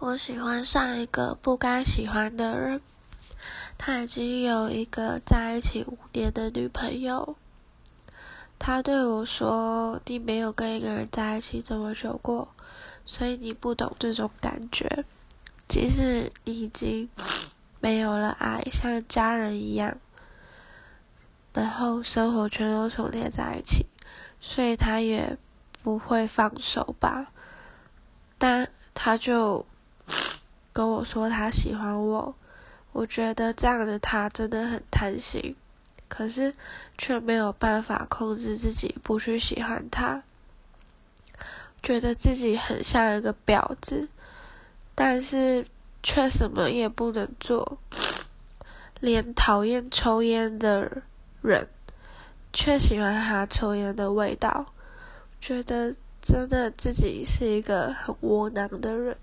我喜欢上一个不该喜欢的人，他已经有一个在一起5年的女朋友。他对我说，你没有跟一个人在一起这么久过，所以你不懂这种感觉，即使你已经没有了爱，像家人一样，然后生活全都重叠在一起，所以他也不会放手吧。但他就跟我说他喜欢我，我觉得这样的他真的很贪心，可是却没有办法控制自己不去喜欢他，觉得自己很像一个婊子，但是却什么也不能做，连讨厌抽烟的人却喜欢他抽烟的味道，觉得真的自己是一个很窝囊的人。